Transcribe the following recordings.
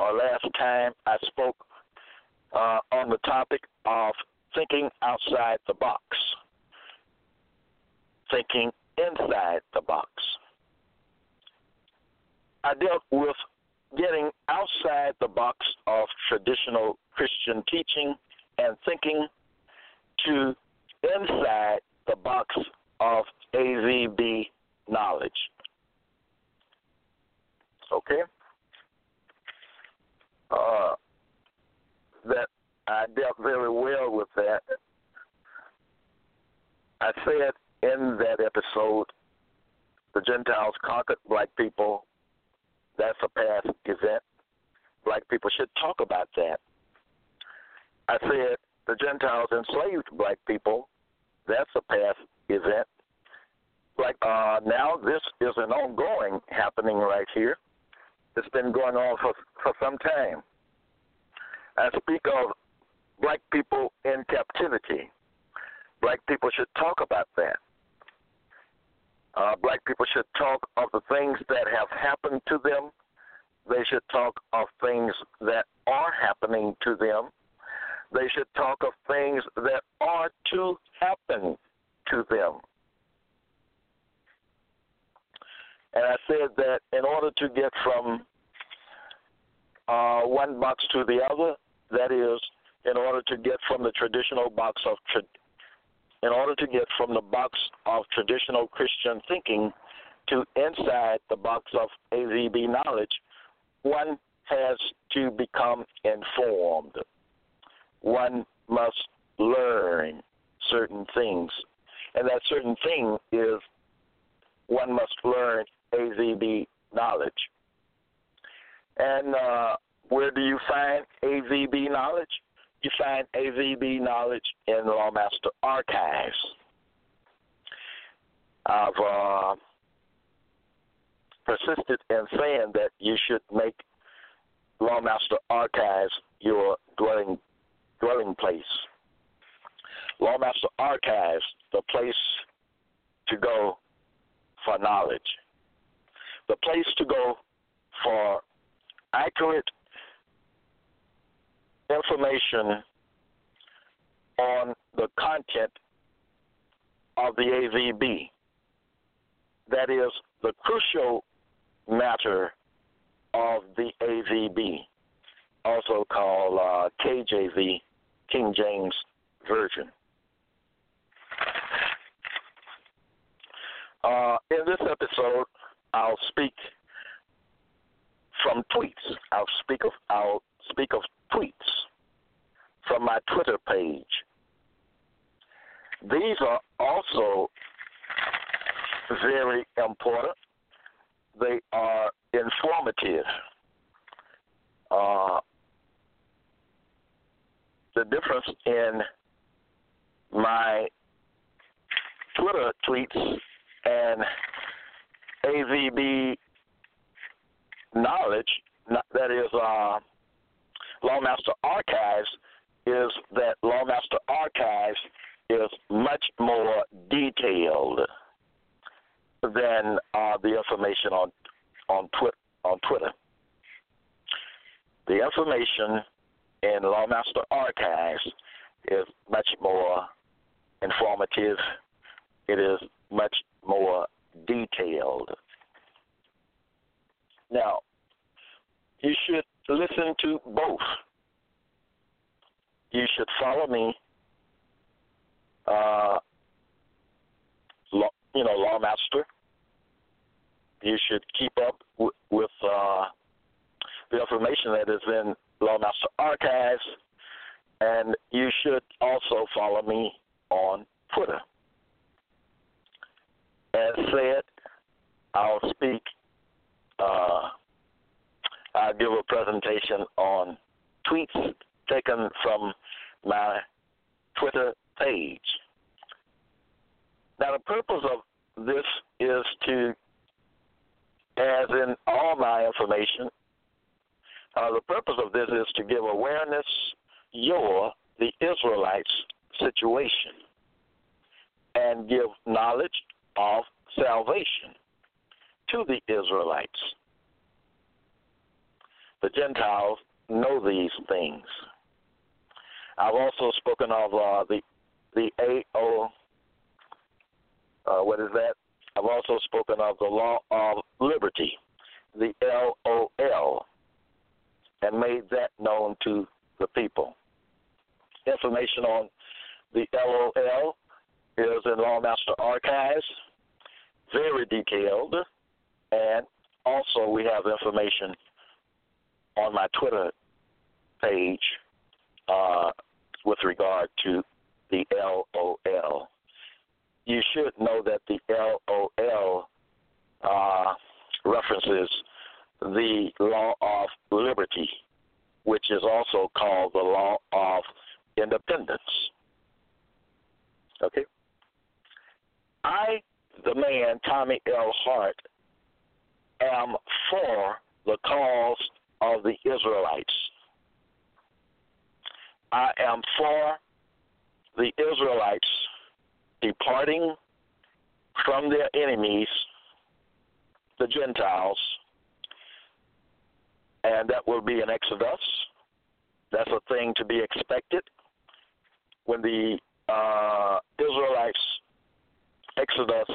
or last time, I spoke on the topic of thinking outside the box, thinking inside the box. I dealt with getting outside the box of traditional Christian teaching and thinking to inside the box of AVB knowledge. Okay? That I dealt very well with that. I said in that episode, the Gentiles conquered black people. That's a past event. Black people should talk about that. I said the Gentiles enslaved black people. That's a past event. Now this is an ongoing happening right here. It's been going on for some time. I speak of black people in captivity. Black people should talk about that. Black people should talk of the things that have happened to them. They should talk of things that are happening to them. They should talk of things that are to happen to them. And I said that in order to get from one box to the other, that is, in order to get from the traditional box of, in order to get from the box of traditional Christian thinking to inside the box of AVB knowledge, one has to become informed. One must learn certain things, and that certain thing is one must learn AVB knowledge. And where do you find AVB knowledge? You find AVB knowledge in Lawmaster Archives. I've persisted in saying that you should make Lawmaster Archives your dwelling place. Lawmaster Archives, the place to go for knowledge, the place to go for accurate information on the content of the AVB. That is the crucial matter of the AVB, also called KJV, King James Version. In this episode, I'll speak from tweets. I'll speak of tweets from my Twitter page. These are also very important. They are informative. The difference in my Twitter tweets and AVB knowledge, that is Lawmaster Archives, is that Lawmaster Archives is much more detailed than the information on Twitter. The information in Lawmaster Archives is much more informative. It is much more detailed. Now, you should listen to both. you should follow me, Lawmaster. You should keep up with the information that is in Lawmaster Archives, and you should also follow me on Twitter. As said, I'll speak. I give a presentation on tweets taken from my Twitter page. Now, the purpose of this is to, as in all my information, the purpose of this is to give awareness to the Israelites' situation and give knowledge of salvation to the Israelites. The Gentiles know these things. I've also spoken of I've also spoken of the law of liberty, the LOL, and made that known to the people. Information on the LOL is in Lawmaster Archives, very detailed, and also we have information on my Twitter page with regard to the LOL. You should know that the LOL references the law of liberty, which is also called the law of independence. Okay? I, the man, Tommy L. Hart, am for the cause of the Israelites. I am for the Israelites departing from their enemies, the Gentiles, and that will be an exodus. That's a thing to be expected. When the Israelites exodus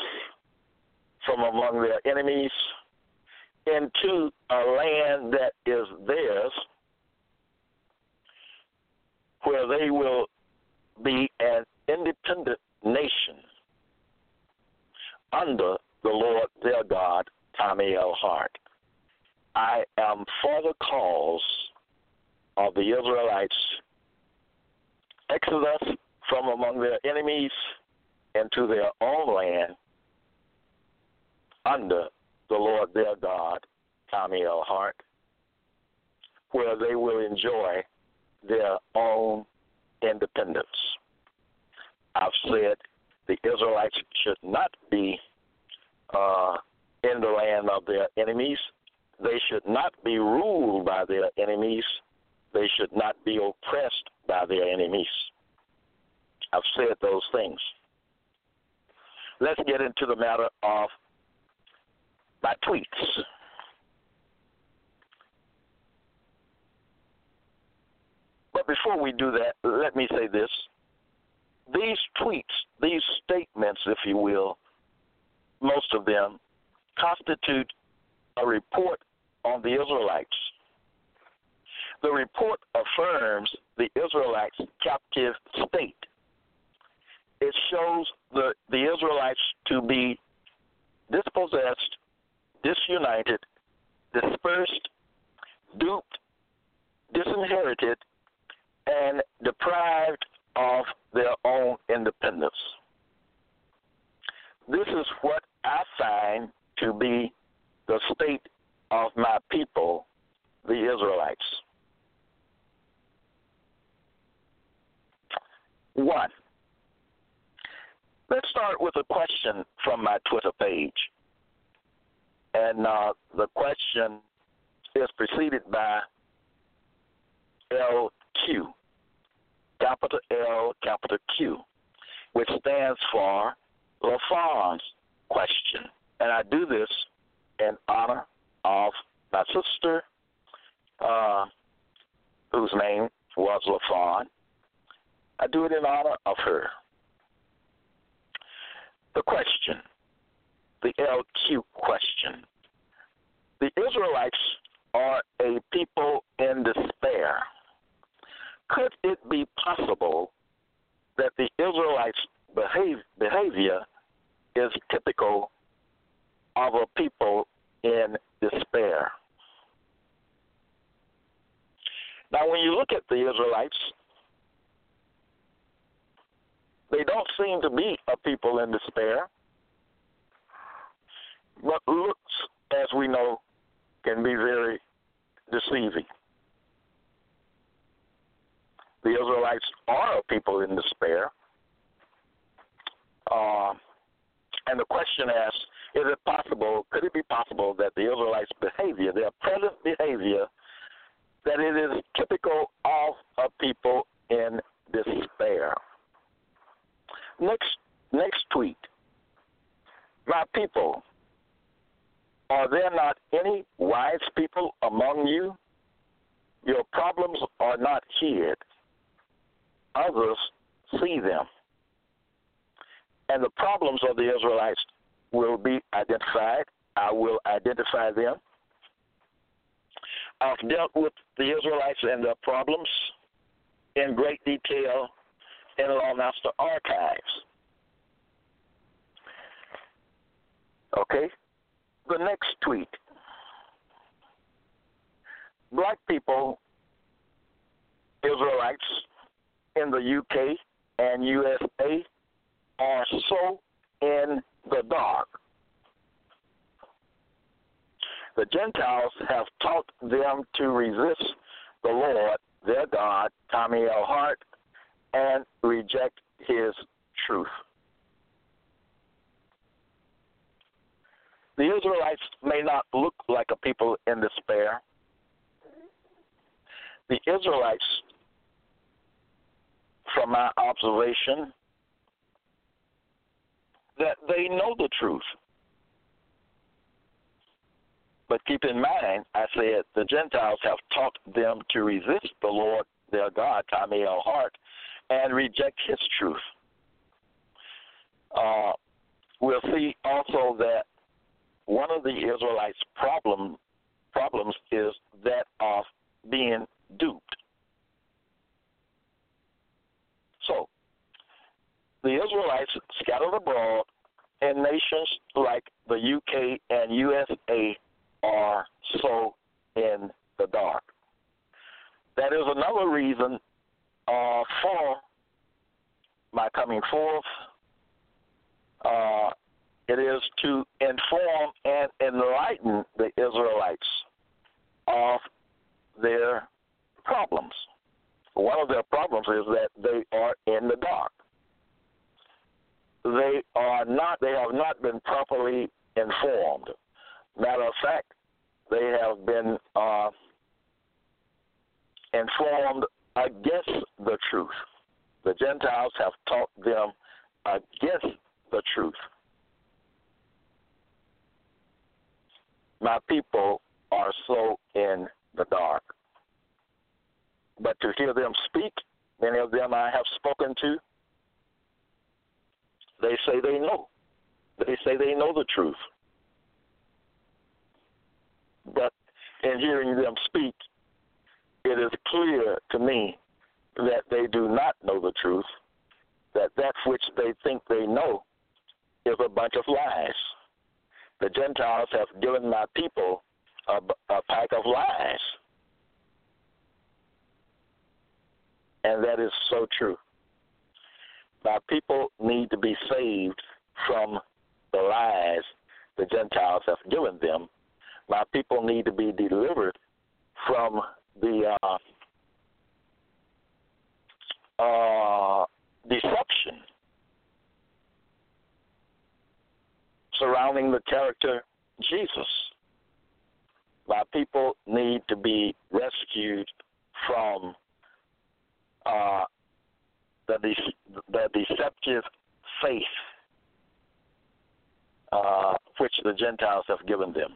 from among their enemies into a land that is theirs, where they will be an independent nation under the Lord their God, Tommy L. Hart. I am for the cause of the Israelites' exodus from among their enemies into their own land under the Lord their God, Tommy L. Hart, where they will enjoy their own independence. I've said the Israelites should not be in the land of their enemies. They should not be ruled by their enemies. They should not be oppressed by their enemies. I've said those things. Let's get into the matter of my tweets. But before we do that, let me say this. These tweets, these statements, if you will, most of them constitute a report on the Israelites. The report affirms the Israelites' captive state. It shows the Israelites to be dispossessed, disunited, dispersed, duped, disinherited, and deprived of their own independence. This is what I find to be the state of my people, the Israelites. One, let's start with a question from my Twitter page. And the question is preceded by LQ, capital L, capital Q, which stands for LaFon's question. And I do this in honor of my sister, whose name was LaFon. I do it in honor of her. The question, the LQ question. The Israelites are a people in despair. could it be possible that the Israelites' behavior is typical of a people in despair? Now, when you look at the Israelites, they don't seem to be a people in despair. But looks, as we know, can be very deceiving. The Israelites are a people in despair. And the question asks, could it be possible that the Israelites' behavior, their present behavior, that it is typical of a people in despair? Next tweet. My people, are there not any wise people among you? Your problems are not hid. Others see them. And the problems of the Israelites will be identified. I will identify them. I've dealt with the Israelites and their problems in great detail in Lawmaster Archives. Okay. The next tweet. Black people, Israelites in the UK and USA are so in the dark. The Gentiles have taught them to resist the Lord, their God, Tommy L. Hart, and reject his truth. The Israelites may not look like a people in despair. The Israelites, from my observation, that they know the truth. But keep in mind, I said, the Gentiles have taught them to resist the Lord, their God, Tommy L. Hart, and reject his truth. We'll see also that one of the Israelites' problems is that of being duped. So, the Israelites scattered abroad in nations like the UK and USA are so in the dark. That is another reason for my coming forth. It is to inform and enlighten the Israelites of their problems. One of their problems is that they are in the dark. They have not been properly informed. Matter of fact, they have been informed against the truth. The Gentiles have taught them against the truth. My people are so in the dark. But to hear them speak, many of them I have spoken to, they say they know. They say they know the truth. But in hearing them speak, it is clear to me that they do not know the truth, that which they think they know is a bunch of lies. The Gentiles have given my people a pack of lies. And that is so true. My people need to be saved from the lies the Gentiles have given them. My people need to be delivered from the deception surrounding the character Jesus. My people need to be rescued from the deceptive faith which the Gentiles have given them.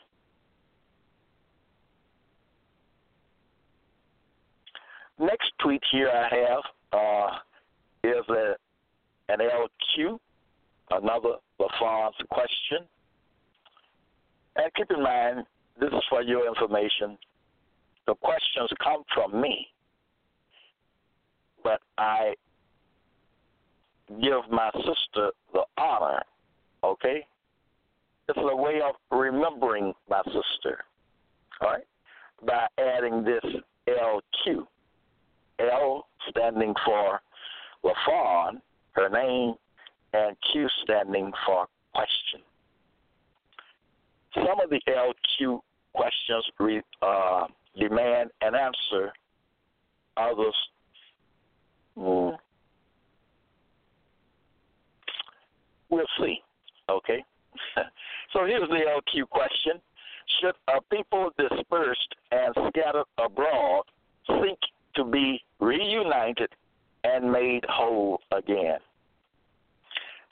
Next tweet here I have is an LQ, another LaFon's question. And keep in mind, this is for your information. The questions come from me. but I give my sister the honor, okay? It's a way of remembering my sister, all right, by adding this LQ. L standing for LaFawn, her name, and Q standing for question. Some of the LQ questions demand an answer. Others we'll see, okay? So here's the LQ question. Should a people dispersed and scattered abroad seek to be reunited and made whole again?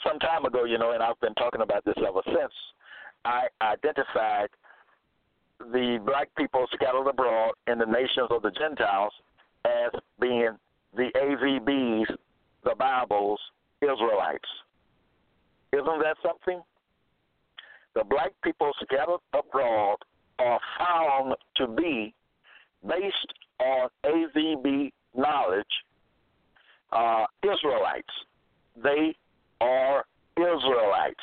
Some time ago, you know, and I've been talking about this ever since, I identified the black people scattered abroad in the nations of the Gentiles as being the AVBs, the Bible's Israelites. Isn't that something? The black people scattered abroad are found to be, based on AVB knowledge, Israelites. They are Israelites.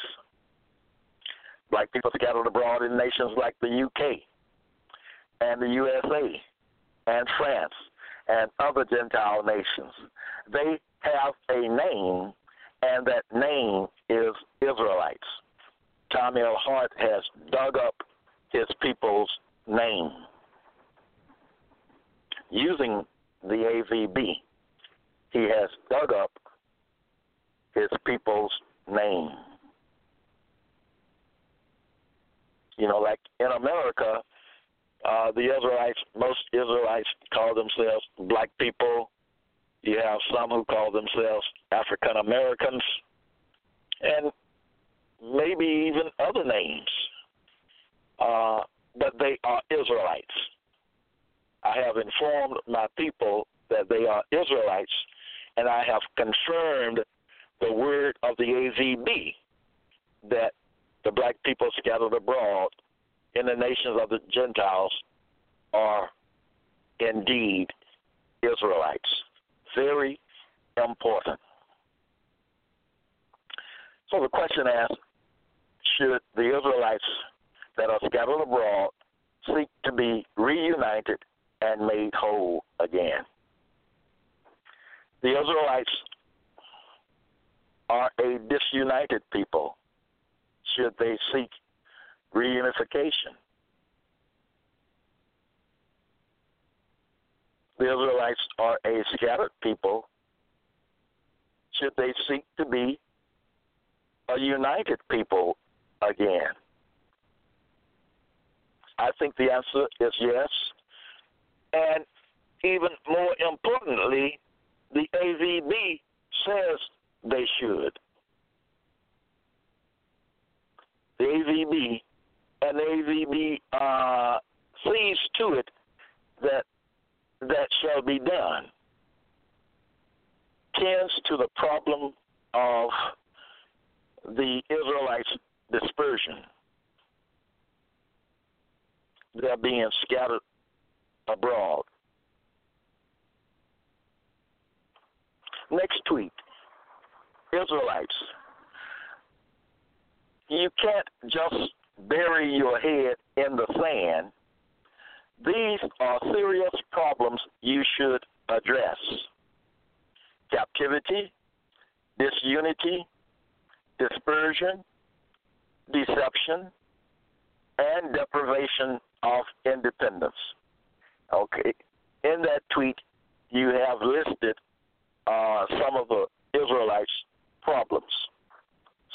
Black people scattered abroad in nations like the UK and the USA and France and other Gentile nations. They have a name, and that name is Israelites. Tommy L. Hart has dug up his people's name using the AVB. He has dug up his people's name. You know, like in America, the Israelites, most Israelites call themselves black people. You have some who call themselves African Americans, and maybe even other names. But they are Israelites. I have informed my people that they are Israelites, and I have confirmed the word of the AVB that the black people scattered abroad in the nations of the Gentiles are indeed Israelites. Very important. So the question asks, should the Israelites that are scattered abroad seek to be reunited and made whole again? The Israelites are a disunited people. Should they seek reunification? The Israelites are a scattered people. Should they seek to be a united people again? I think the answer is yes. And even more importantly, the AVB says they should. The AVB, and the AVB sees to it that shall be done, tends to the problem of the Israelites' dispersion. They're being scattered abroad. Next tweet. Israelites, you can't just bury your head in the sand. These are serious problems you should address. Captivity, disunity, dispersion, deception, and deprivation of independence. Okay. In that tweet, you have listed some of the Israelites' problems,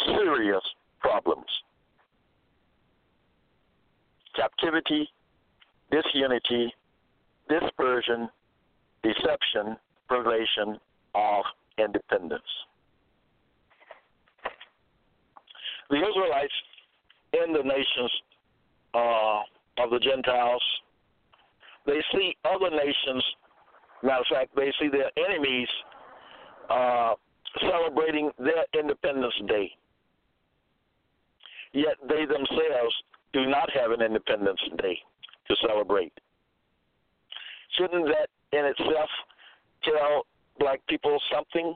serious problems. Captivity, disunity, dispersion, deception, privation of independence. The Israelites in the nations of the Gentiles, they see other nations, matter of fact, they see their enemies celebrating their Independence Day. Yet they themselves do not have an Independence Day to celebrate. Shouldn't that in itself tell black people something?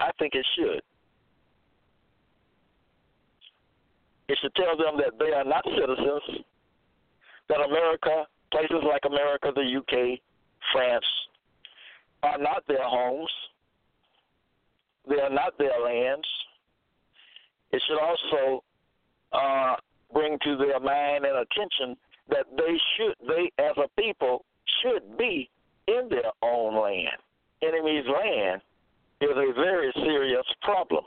I think it should. It should tell them that they are not citizens, that America, places like America, the UK, France, are not their homes. They are not their lands. It should also bring to their mind and attention that they as a people should be in their own land. Enemy's land is a very serious problem.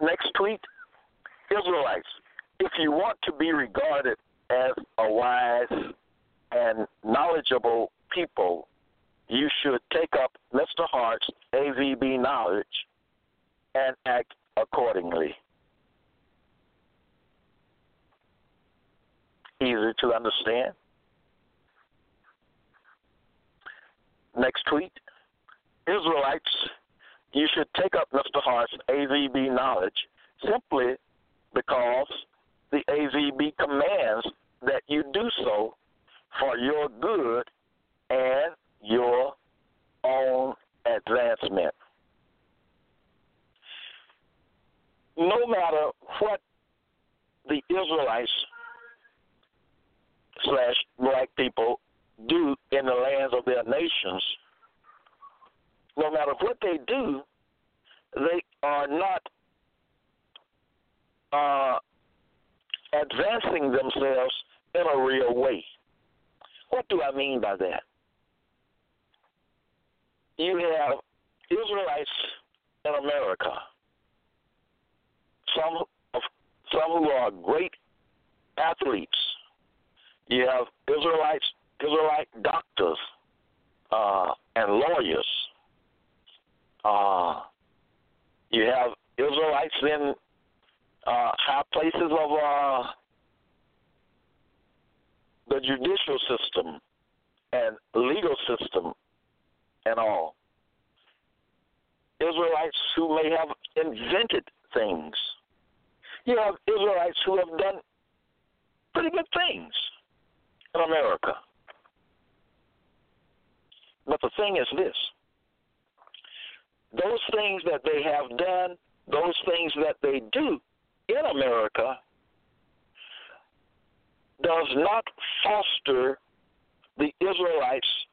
Next tweet, Israelites, if you want to be regarded as a wise and knowledgeable people, you should take up Mr. Hart's AVB knowledge and act accordingly. Easy to understand. Next tweet, Israelites, you should take up Mr. Hart's AVB knowledge simply because the AVB commands that you do so for your good and your own advancement. No matter what the Israelites / black people do in the lands of their nations, no matter what they do, they are not advancing themselves in a real way. What do I mean by that? You have Israelites in America, some who are great athletes. You have Israelite doctors and lawyers. You have Israelites in high places of the judicial system and legal system and all. Israelites who may have invented things. You have Israelites who have done pretty good things in America. But the thing is this. Those things that they have done, those things that they do in America does not foster the Israelites'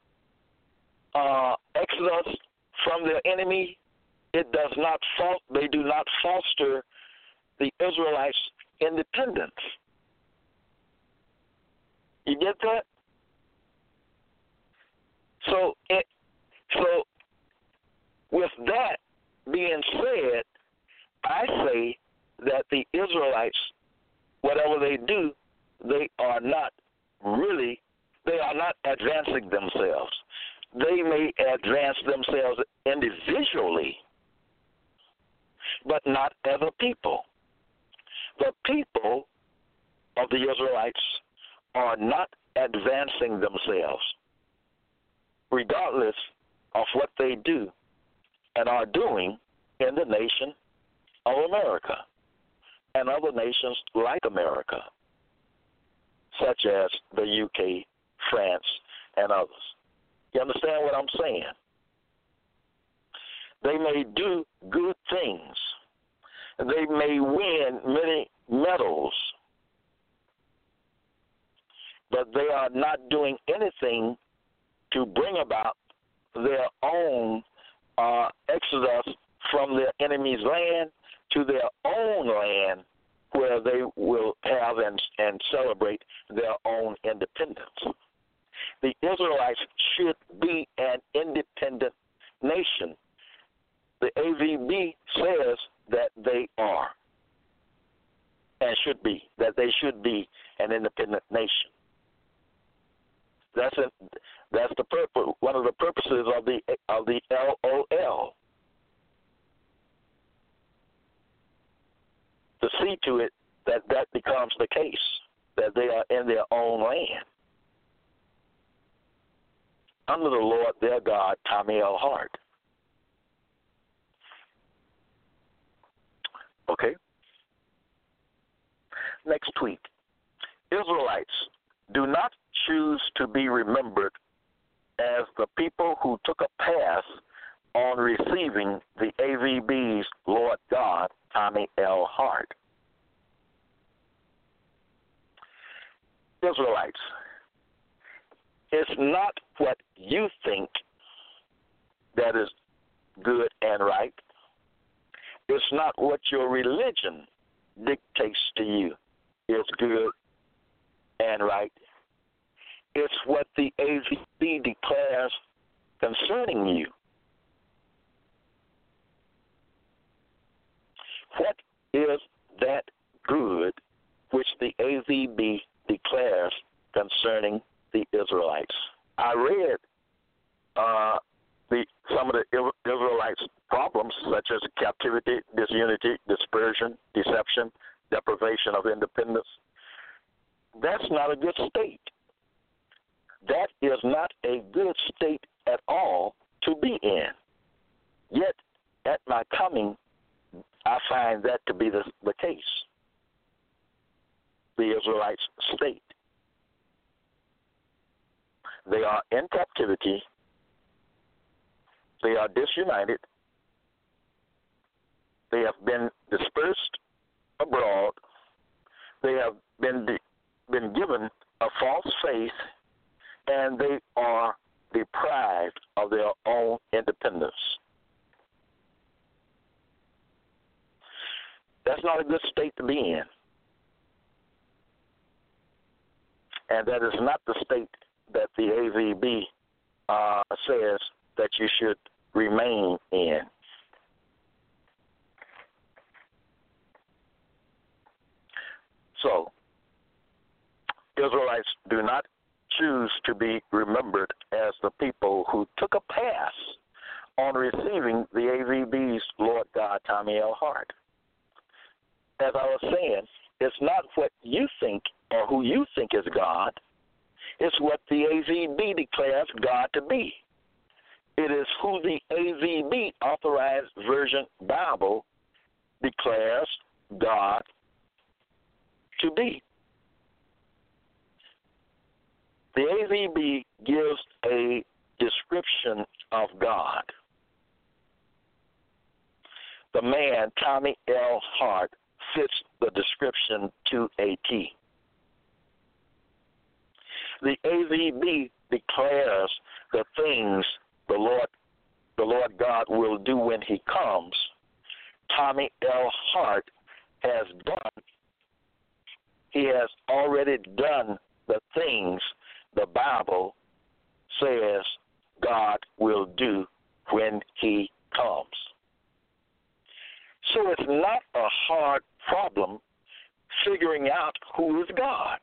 exodus from their enemy. They do not foster the Israelites' independence. You get that? So with that being said, I say that the Israelites, whatever they do, they are not advancing themselves. They may advance themselves individually, but not as a people. The people of the Israelites are not advancing themselves, regardless of what they do and are doing in the nation of America and other nations like America, such as the UK, France, and others. You understand what I'm saying? They may do good things. They may win many medals, but they are not doing anything to bring about their own exodus from their enemy's land to their own land, where they will have and celebrate their own independence. The Israelites should be an independent nation. The AVB says that they are and should be an independent nation. That's the purpose. One of the purposes of the LOL. To see to it that becomes the case, that they are in their own land. Under the Lord their God, Tommy L. Hart. Okay. next tweet. Israelites, do not choose to be remembered as the people who took a pass on receiving the AVB's Lord God, Tommy L. Hart. Israelites, it's not what you think that is good and right. It's not what your religion dictates to you is good and right. It's what the AVB declares concerning you. What is that good which the AVB declares concerning the Israelites? I read some of the Israelites' problems, such as captivity, disunity, dispersion, deception, deprivation of independence. That's not a good state. That is not a good state at all to be in. Yet, at my coming, I find that to be the case, the Israelites' state. They are in captivity. They are disunited. They have been dispersed abroad. They have been given a false faith, and they are deprived of their own independence. That's not a good state to be in. And that is not the state that the AVB says that you should remain in. So, Israelites, do not choose to be remembered as the people who took a pass on receiving the AVB's Lord God, Tommy L. Hart. As I was saying, it's not what you think or who you think is God. It's what the AVB declares God to be. It is who the AVB Authorized Version Bible declares God to be. The AVB gives a description of God. The man, Tommy L. Hart, fits the description to a T. The AVB declares the things the Lord God will do when he comes. Tommy L. Hart has done. He has already done the things the Bible says God will do when he comes. So it's not a hard problem figuring out who is God.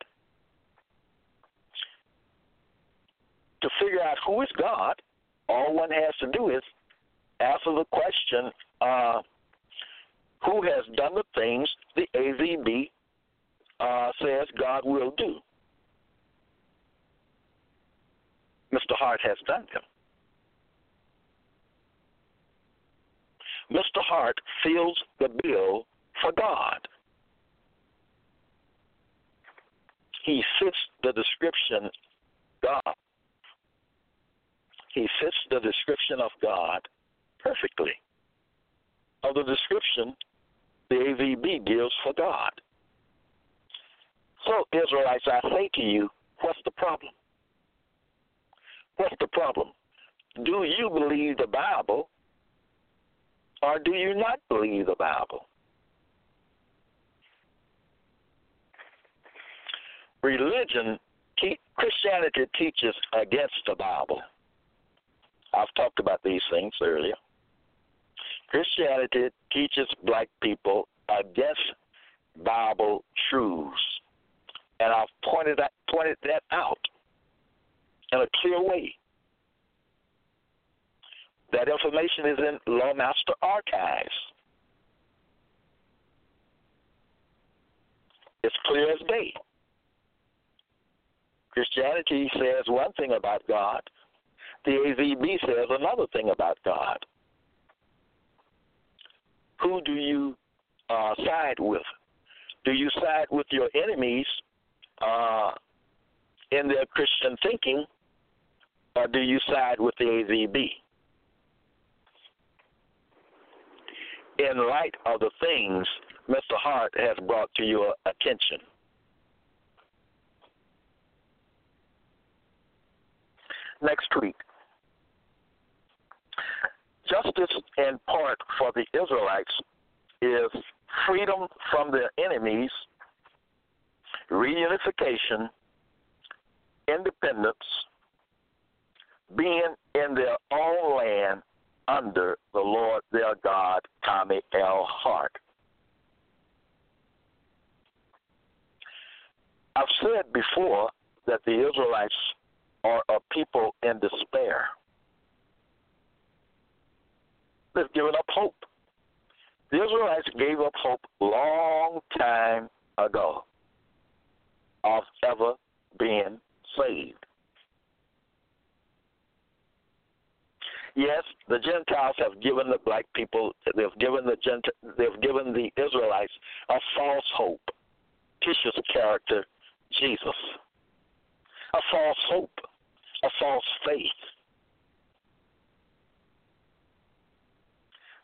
To figure out who is God, all one has to do is answer the question, who has done the things the AVB says God will do? Mr. Hart has done them. Mr. Hart fills the bill for God. He fits the description God. He fits the description of God perfectly, of the description the AVB gives for God. So, Israelites, I say to you, what's the problem? What's the problem? Do you believe the Bible, or do you not believe the Bible? Religion, Christianity teaches against the Bible. I've talked about these things earlier. Christianity teaches black people against Bible truths, and I've pointed that out in a clear way. That information is in Lawmaster Archives. It's clear as day. Christianity says one thing about God. The AVB says another thing about God. Who do you side with? Do you side with your enemies in their Christian thinking, or do you side with the AZB in light of the things Mr. Hart has brought to your attention? Next tweet. Justice in part for the Israelites is freedom from their enemies, reunification, independence, being in their own land under the Lord their God, Tommy L. Hart. I've said before that the Israelites are a people in despair. They've given up hope. The Israelites gave up hope long time ago of ever being saved. Yes, the Gentiles have given the black people, they've given the Israelites a false hope, Tish's character, Jesus. A false hope, a false faith.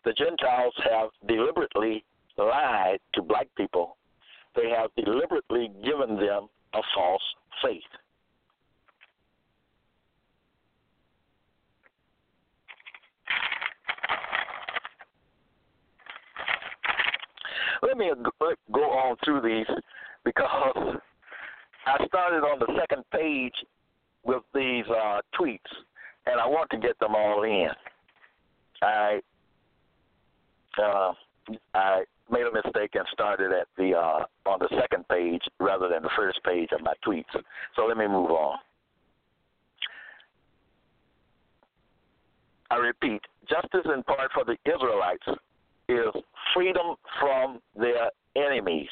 The Gentiles have deliberately lied to black people. They have deliberately given them a false faith. Let me go on through these because I started on the second page with these tweets, and I want to get them all in. I made a mistake and started at the on the second page rather than the first page of my tweets. So let me move on. I repeat, justice in part for the Israelites is freedom from their enemies.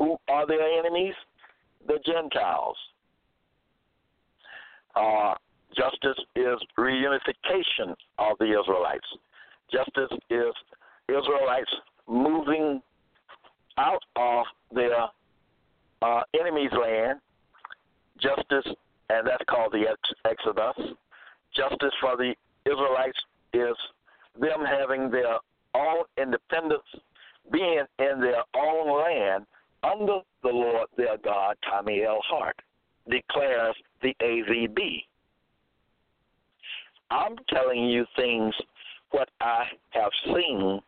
Who are their enemies? The Gentiles. Justice is reunification of the Israelites. Justice is Israelites moving out of their enemy's land. Justice, and that's called the Exodus. Justice for the Israelites is them having their own independence, being in their own land under the Lord their God, Tommy L. Hart, declares the AVB. I'm telling you things what I have seen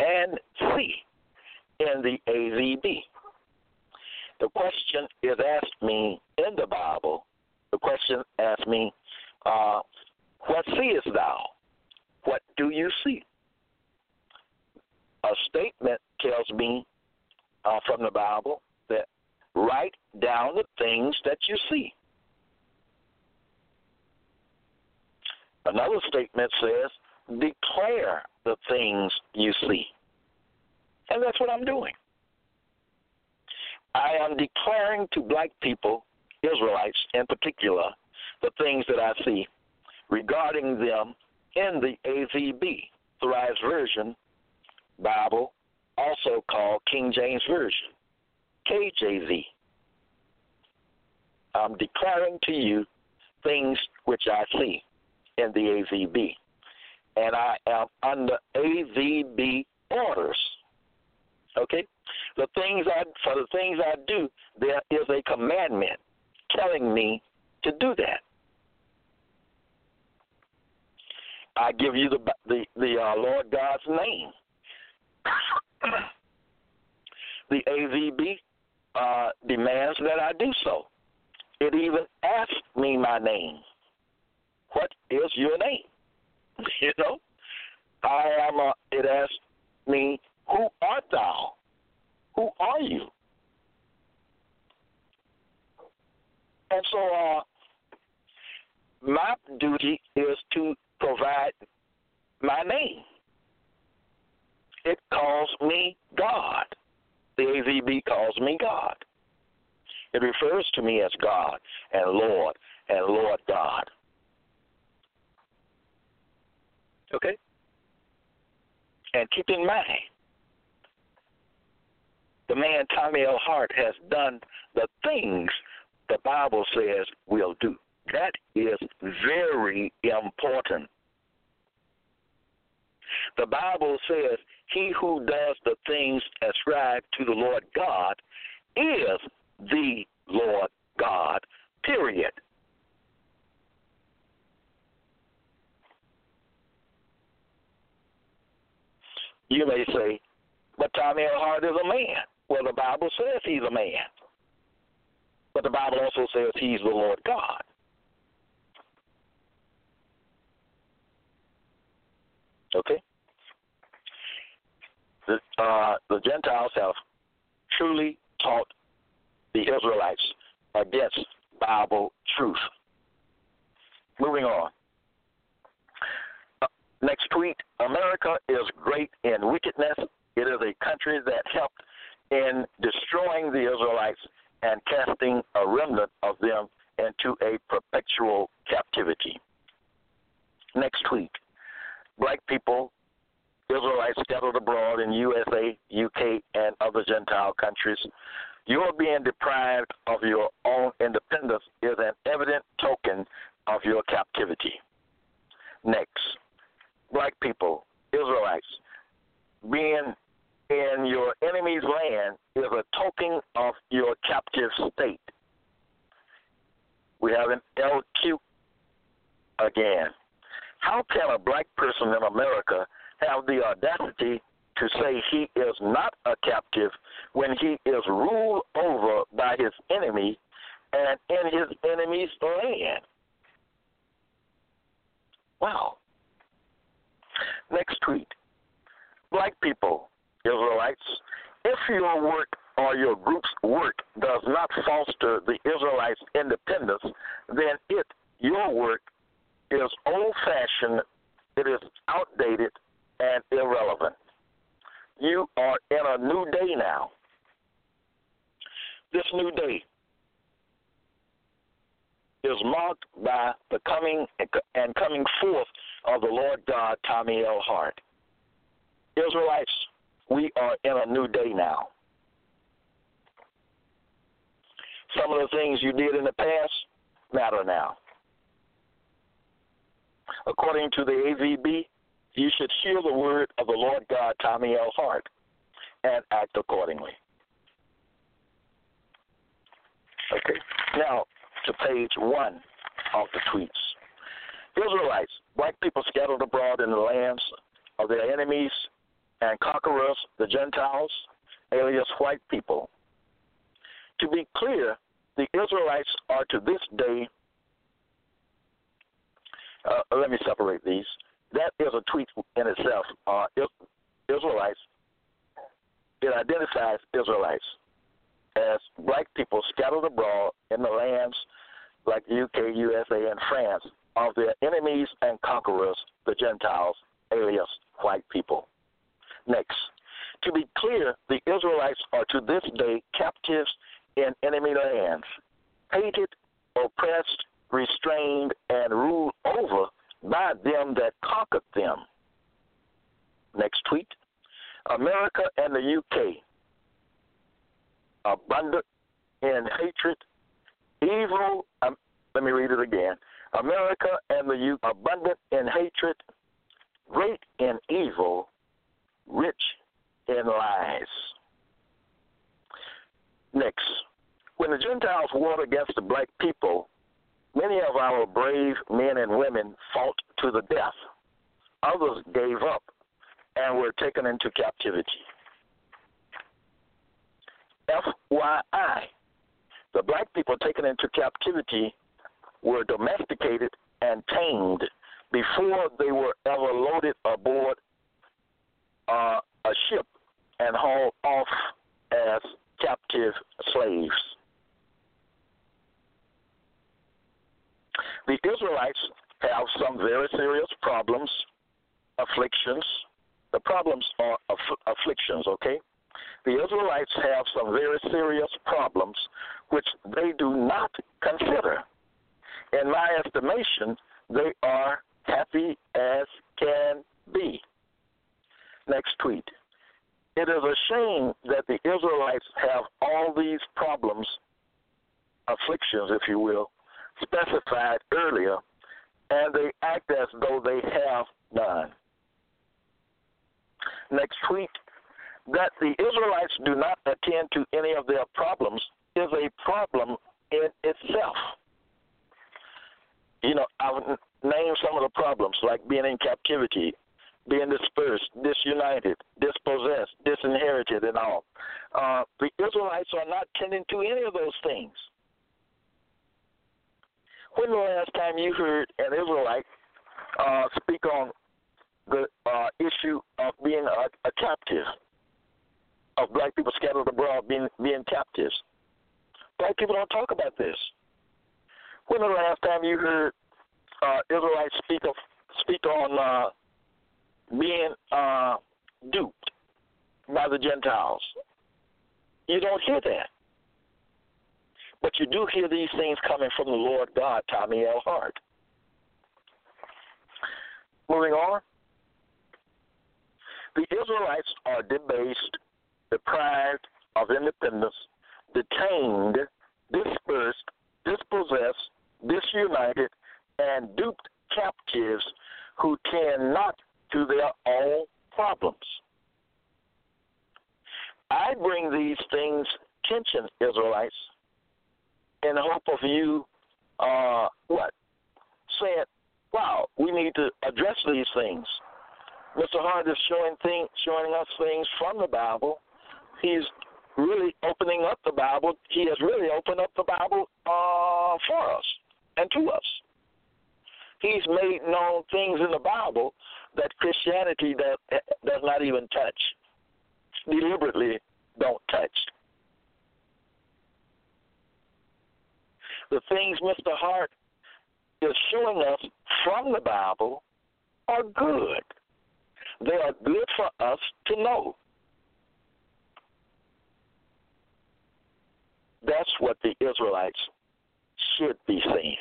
and see in the AVB. The question is asked me in the Bible. The question asked me, what seest thou? What do you see? A statement tells me from the Bible that write down the things that you see. Another statement says, declare the things you see. And that's what I'm doing. I am declaring to black people, Israelites in particular, the things that I see regarding them in the AVB, Thrive's Version Bible, also called King James Version, KJV. I'm declaring to you things which I see in the AVB. And I am under AVB orders. Okay? For the things I do, there is a commandment telling me to do that. I give you the Lord God's name. The AVB demands that I do so. It even asks me my name. What is your name? You know, it asked me, who art thou? Who are you? And so my duty is to provide my name. It calls me God. The AVB calls me God. It refers to me as God and Lord God. Okay? And keep in mind, the man Tommy L. Hart has done the things the Bible says we'll do. That is very important. The Bible says he who does the things ascribed to the Lord God is the Lord God, period. You may say, but Tommy L. Hart is a man. Well, the Bible says he's a man. But the Bible also says he's the Lord God. Okay? The Gentiles have truly taught the Israelites against Bible truth. Moving on. Next tweet, America is great in wickedness. It is a country that helped in destroying the Israelites and casting a remnant of them into a perpetual captivity. Next tweet, black people, Israelites scattered abroad in USA, UK, and other Gentile countries, your being deprived of your own independence is an evident token of your captivity. Next, black people, Israelites, being in your enemy's land is a token of your captive state. We have an LQ again. How can a black person in America have the audacity to say he is not a captive when he is ruled over by his enemy and in his enemy's land? Wow. Next tweet. Black people, Israelites, if your work or your group's work does not foster the Israelites' independence, then your work is old-fashioned, it is outdated, and irrelevant. You are in a new day now. This new day is marked by the coming and coming forth of the Lord God, Tommy L. Hart. Israelites, we are in a new day now. Some of the things you did in the past matter now. According to the AVB, you should hear the word of the Lord God, Tommy L. Hart, and act accordingly. Okay, now to page 1 of the tweets. Israelites, black people scattered abroad in the lands of their enemies and conquerors, the Gentiles, alias white people. To be clear, the Israelites are to this day, let me separate these. That is a tweet in itself. Israelites, it identifies Israelites as black people scattered abroad in the lands like UK, USA, and France of their enemies and conquerors, the Gentiles, alias white people. Next, to be clear, the Israelites are to this day captives in enemy lands, hated, oppressed, restrained, and ruled over by them that conquered them. Next tweet, America and the UK, abundant in hatred, evil, let me read it again. America and the UK, abundant in hatred, great in evil, rich in lies. Next, when the Gentiles warred against the black people, many of our brave men and women fought to the death. Others gave up and were taken into captivity. FYI, the black people taken into captivity were domesticated and tamed before they were ever loaded aboard a ship and hauled off as captive slaves. The Israelites have some very serious problems, afflictions. The problems are afflictions, okay? The Israelites have some very serious problems which they do not consider. In my estimation, they are happy as can be. Next tweet. It is a shame that the Israelites have all these problems, afflictions, if you will, specified earlier, and they act as though they have none. Next tweet, that the Israelites do not attend to any of their problems is a problem in itself. You know, I would name some of the problems, like being in captivity, being dispersed, disunited, dispossessed, disinherited, and all. The Israelites are not tending to any of those things. When the last time you heard an Israelite speak on the issue of being a captive, of black people scattered abroad being captives? Black people don't talk about this. When the last time you heard Israelites speak on being duped by the Gentiles? You don't hear that. But you do hear these things coming from the Lord God, Tommy L. Hart. Moving on. The Israelites are debased, deprived of independence, detained, dispersed, dispossessed, disunited, and duped captives who tend not to their own problems. I bring these things, tension, Israelites, in the hope of you, saying, wow, we need to address these things. Mr. Hart is showing us things from the Bible. He's really opening up the Bible. He has really opened up the Bible for us and to us. He's made known things in the Bible that Christianity does not even touch, deliberately don't touch. The things Mr. Hart is showing us from the Bible are good. They are good for us to know. That's what the Israelites should be saying.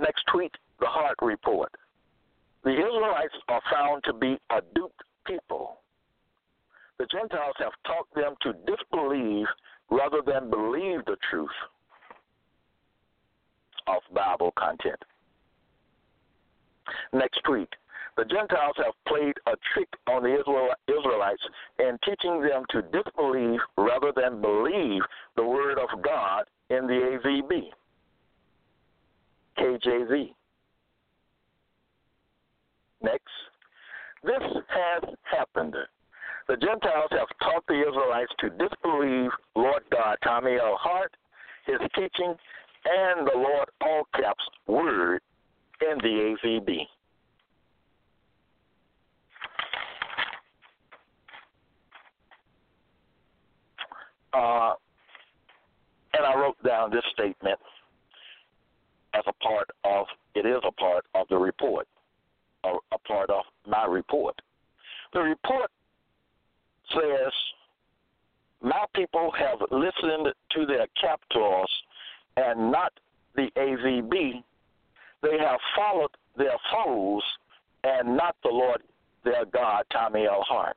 Next tweet, the Hart Report. The Israelites are found to be a duped people. The Gentiles have taught them to disbelieve rather than believe the truth of Bible content. Next tweet. The Gentiles have played a trick on the Israelites in teaching them to disbelieve rather than believe the Word of God in the AVB, KJV. Next. This has happened. The Gentiles have taught the Israelites to disbelieve Lord God, Tommy L. Hart, his teaching, and the Lord, all caps, Word in the AVB. And I wrote down this statement as a part of the report, or a part of my report. The report says, my people have listened to their captors and not the AVB. They have followed their foes and not the Lord their God, Tommy L. Hart.